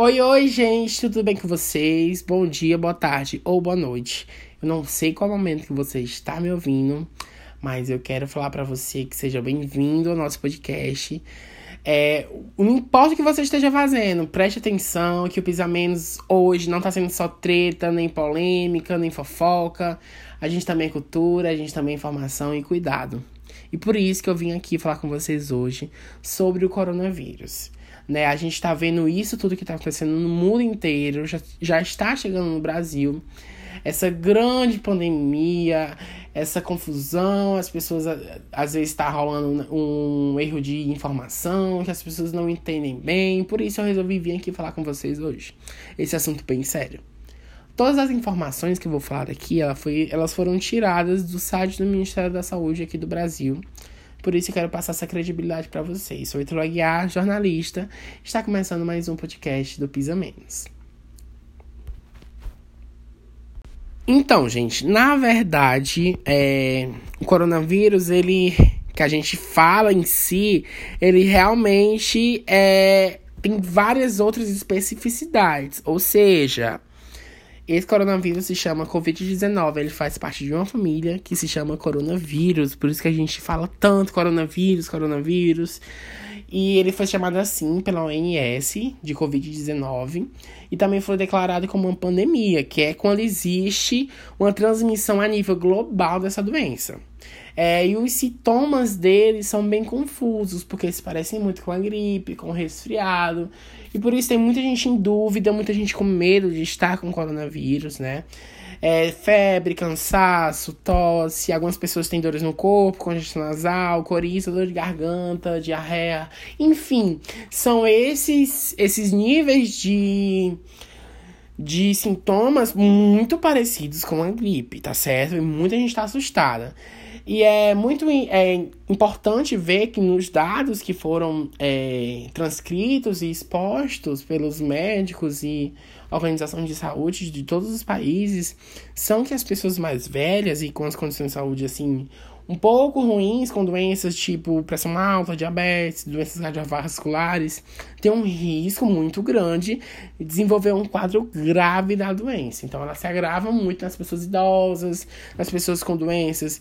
Oi, gente, tudo bem com vocês? Bom dia, boa tarde ou boa noite. Eu não sei qual momento que você está me ouvindo, mas eu quero falar para você que seja bem-vindo ao nosso podcast. Não importa o que você esteja fazendo, preste atenção que o PISA Menos hoje não está sendo só treta, nem polêmica, nem fofoca. A gente também é cultura, a gente também é informação e cuidado. E por isso que eu vim aqui falar com vocês hoje sobre o coronavírus. Né, a gente está vendo isso tudo que está acontecendo no mundo inteiro, já está chegando no Brasil. Essa grande pandemia, essa confusão, as pessoas, às vezes está rolando um erro de informação, que as pessoas não entendem bem. Por isso eu resolvi vir aqui falar com vocês hoje, esse assunto bem sério. Todas as informações que eu vou falar aqui, elas foram tiradas do site do Ministério da Saúde aqui do Brasil. Por isso eu quero passar essa credibilidade para vocês. Sou Itrula Aguiar, jornalista. Está começando mais um podcast do PISA Menos. Então, gente, na verdade, o coronavírus, ele que a gente fala em si, ele realmente tem várias outras especificidades. Ou seja, esse coronavírus se chama COVID-19, ele faz parte de uma família que se chama coronavírus, por isso que a gente fala tanto coronavírus, e ele foi chamado assim pela OMS de COVID-19, e também foi declarado como uma pandemia, que é quando existe uma transmissão a nível global dessa doença. E os sintomas dele são bem confusos, porque eles parecem muito com a gripe, com o resfriado. E por isso tem muita gente em dúvida, muita gente com medo de estar com coronavírus, né? Febre, cansaço, tosse, algumas pessoas têm dores no corpo, congestão nasal, coriza, dor de garganta, diarreia. Enfim, são esses níveis de sintomas muito parecidos com a gripe, tá certo? E muita gente tá assustada. E é muito importante ver que nos dados que foram transcritos e expostos pelos médicos e organizações de saúde de todos os países, são que as pessoas mais velhas e com as condições de saúde, assim, um pouco ruins, com doenças tipo pressão alta, diabetes, doenças cardiovasculares, tem um risco muito grande de desenvolver um quadro grave da doença. Então, ela se agrava muito nas pessoas idosas, nas pessoas com doenças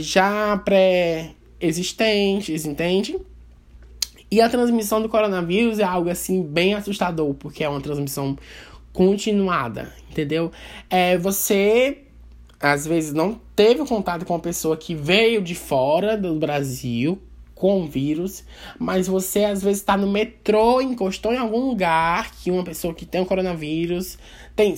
já pré-existentes, entende? E a transmissão do coronavírus é algo, assim, bem assustador, porque é uma transmissão continuada, entendeu? Você às vezes não teve contato com uma pessoa que veio de fora do Brasil com o vírus, mas você às vezes está no metrô, encostou em algum lugar que uma pessoa que tem o coronavírus tem,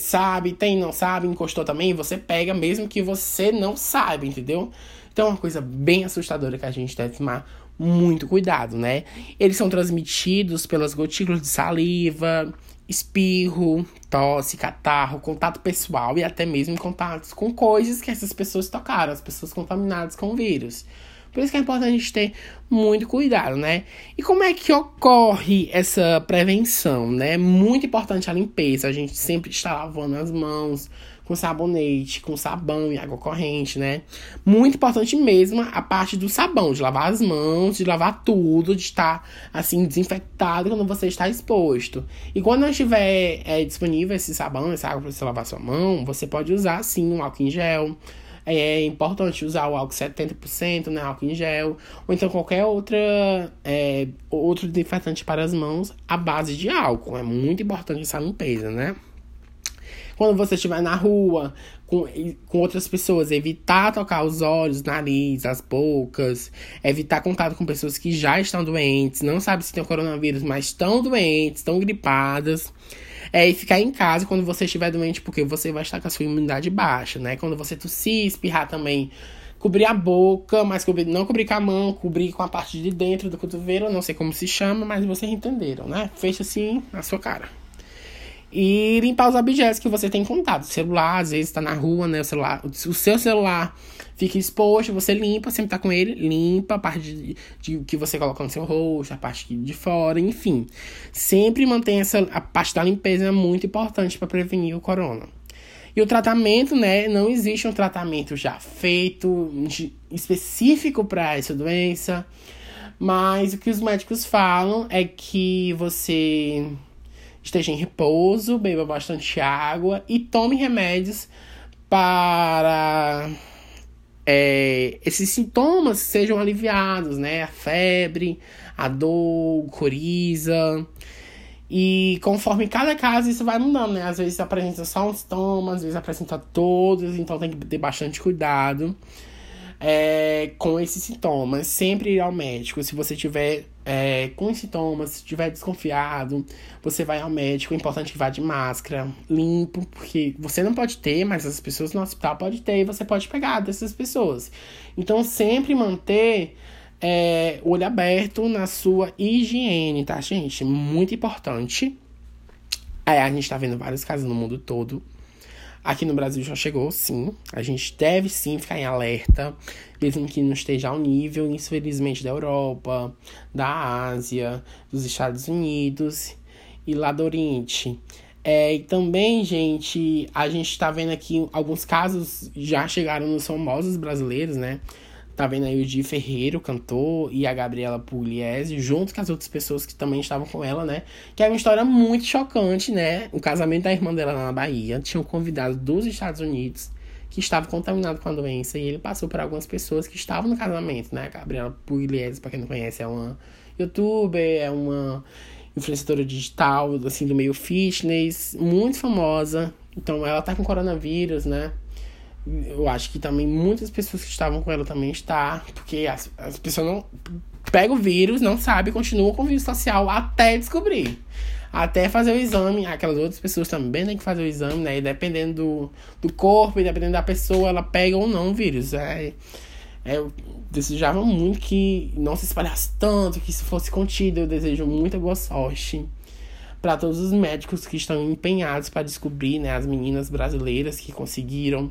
não sabe, encostou também, você pega mesmo que você não saiba, entendeu? Então é uma coisa bem assustadora que a gente deve tomar muito cuidado, né? Eles são transmitidos pelas gotículas de saliva, espirro, tosse, catarro, contato pessoal e até mesmo contatos com coisas que essas pessoas tocaram, as pessoas contaminadas com o vírus. Por isso que é importante a gente ter muito cuidado, né? E como é que ocorre essa prevenção, né? É muito importante a limpeza, a gente sempre está lavando as mãos com sabonete, com sabão e água corrente, né? Muito importante mesmo a parte do sabão, de lavar as mãos, de lavar tudo, de estar, assim, desinfectado quando você está exposto. E quando não estiver disponível esse sabão, essa água para você lavar sua mão, você pode usar, sim, um álcool em gel. É importante usar o álcool 70%, né, álcool em gel, ou então qualquer outro desinfetante para as mãos à base de álcool. É muito importante essa limpeza, né? Quando você estiver na rua com outras pessoas, evitar tocar os olhos, nariz, as bocas, evitar contato com pessoas que já estão doentes, não sabe se tem o coronavírus, mas estão doentes, estão gripadas. E ficar em casa quando você estiver doente, porque você vai estar com a sua imunidade baixa, né? Quando você tossir, espirrar também, cobrir a boca, mas não cobrir com a mão, cobrir com a parte de dentro do cotovelo, não sei como se chama, mas vocês entenderam, né? Fecha assim na sua cara. E limpar os objetos que você tem contato. O celular, às vezes, tá na rua, né? O seu celular fica exposto, você limpa, sempre tá com ele, limpa a parte de que você coloca no seu rosto, a parte de fora, enfim. Sempre mantém a parte da limpeza, é muito importante para prevenir o corona. E o tratamento, né? Não existe um tratamento já feito, específico para essa doença. Mas o que os médicos falam é que você esteja em repouso, beba bastante água e tome remédios para esses sintomas sejam aliviados, né? A febre, a dor, coriza. E conforme cada caso, isso vai mudando, né? Às vezes apresenta só um sintoma, às vezes apresenta todos, então tem que ter bastante cuidado com esses sintomas. Sempre ir ao médico. Se você tiver com sintomas, se tiver desconfiado, você vai ao médico. É importante que vá de máscara, limpo, porque você não pode ter, mas as pessoas no hospital podem ter e você pode pegar dessas pessoas. Então, sempre manter olho aberto na sua higiene, tá, gente? Muito importante. A gente tá vendo vários casos no mundo todo. Aqui no Brasil já chegou, sim. A gente deve, sim, ficar em alerta. Mesmo que não esteja ao nível, infelizmente, da Europa, da Ásia, dos Estados Unidos e lá do Oriente. E também, gente, a gente tá vendo aqui alguns casos já chegaram nos famosos brasileiros, né? Tá vendo aí o Di Ferreiro, cantor, e a Gabriela Pugliese, junto com as outras pessoas que também estavam com ela, né? Que é uma história muito chocante, né? O casamento da irmã dela lá na Bahia. Tinha um convidado dos Estados Unidos que estava contaminado com a doença e ele passou por algumas pessoas que estavam no casamento, né? A Gabriela Pugliese, pra quem não conhece, é uma youtuber, é uma influenciadora digital, assim, do meio fitness, muito famosa. Então, ela tá com coronavírus, né? Eu acho que também muitas pessoas que estavam com ela também estão, porque as pessoas não pegam o vírus, não sabem, continuam com o vírus social até descobrir, até fazer o exame. Aquelas outras pessoas também têm que fazer o exame, né? E dependendo do corpo e dependendo da pessoa, ela pega ou não o vírus. Eu desejava muito que não se espalhasse tanto, que isso fosse contido. Eu desejo muita boa sorte para todos os médicos que estão empenhados para descobrir, né? As meninas brasileiras que conseguiram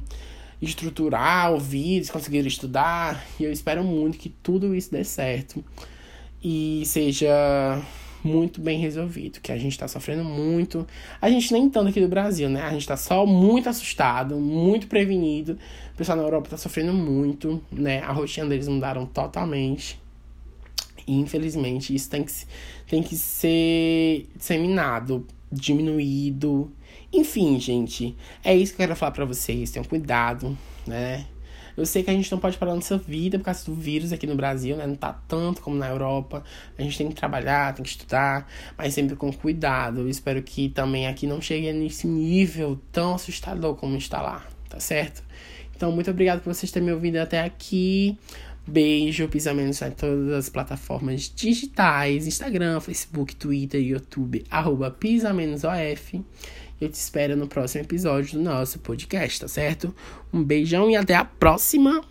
estruturar o vírus, conseguiram estudar, e eu espero muito que tudo isso dê certo e seja muito bem resolvido, que a gente tá sofrendo muito, a gente nem tanto aqui do Brasil, né, a gente tá só muito assustado, muito prevenido, o pessoal na Europa tá sofrendo muito, né, a rotina deles mudaram totalmente, e infelizmente isso tem que ser disseminado, diminuído. Enfim, gente, é isso que eu quero falar pra vocês. Tenham cuidado, né? Eu sei que a gente não pode parar nossa vida por causa do vírus aqui no Brasil, né? Não tá tanto como na Europa. A gente tem que trabalhar, tem que estudar, mas sempre com cuidado. Eu espero que também aqui não chegue nesse nível tão assustador como está lá, tá certo? Então, muito obrigado por vocês terem me ouvido até aqui. Beijo, Pisa Menos em todas as plataformas digitais, Instagram, Facebook, Twitter, YouTube, @PisaMenosOF. Eu te espero no próximo episódio do nosso podcast, tá certo? Um beijão e até a próxima!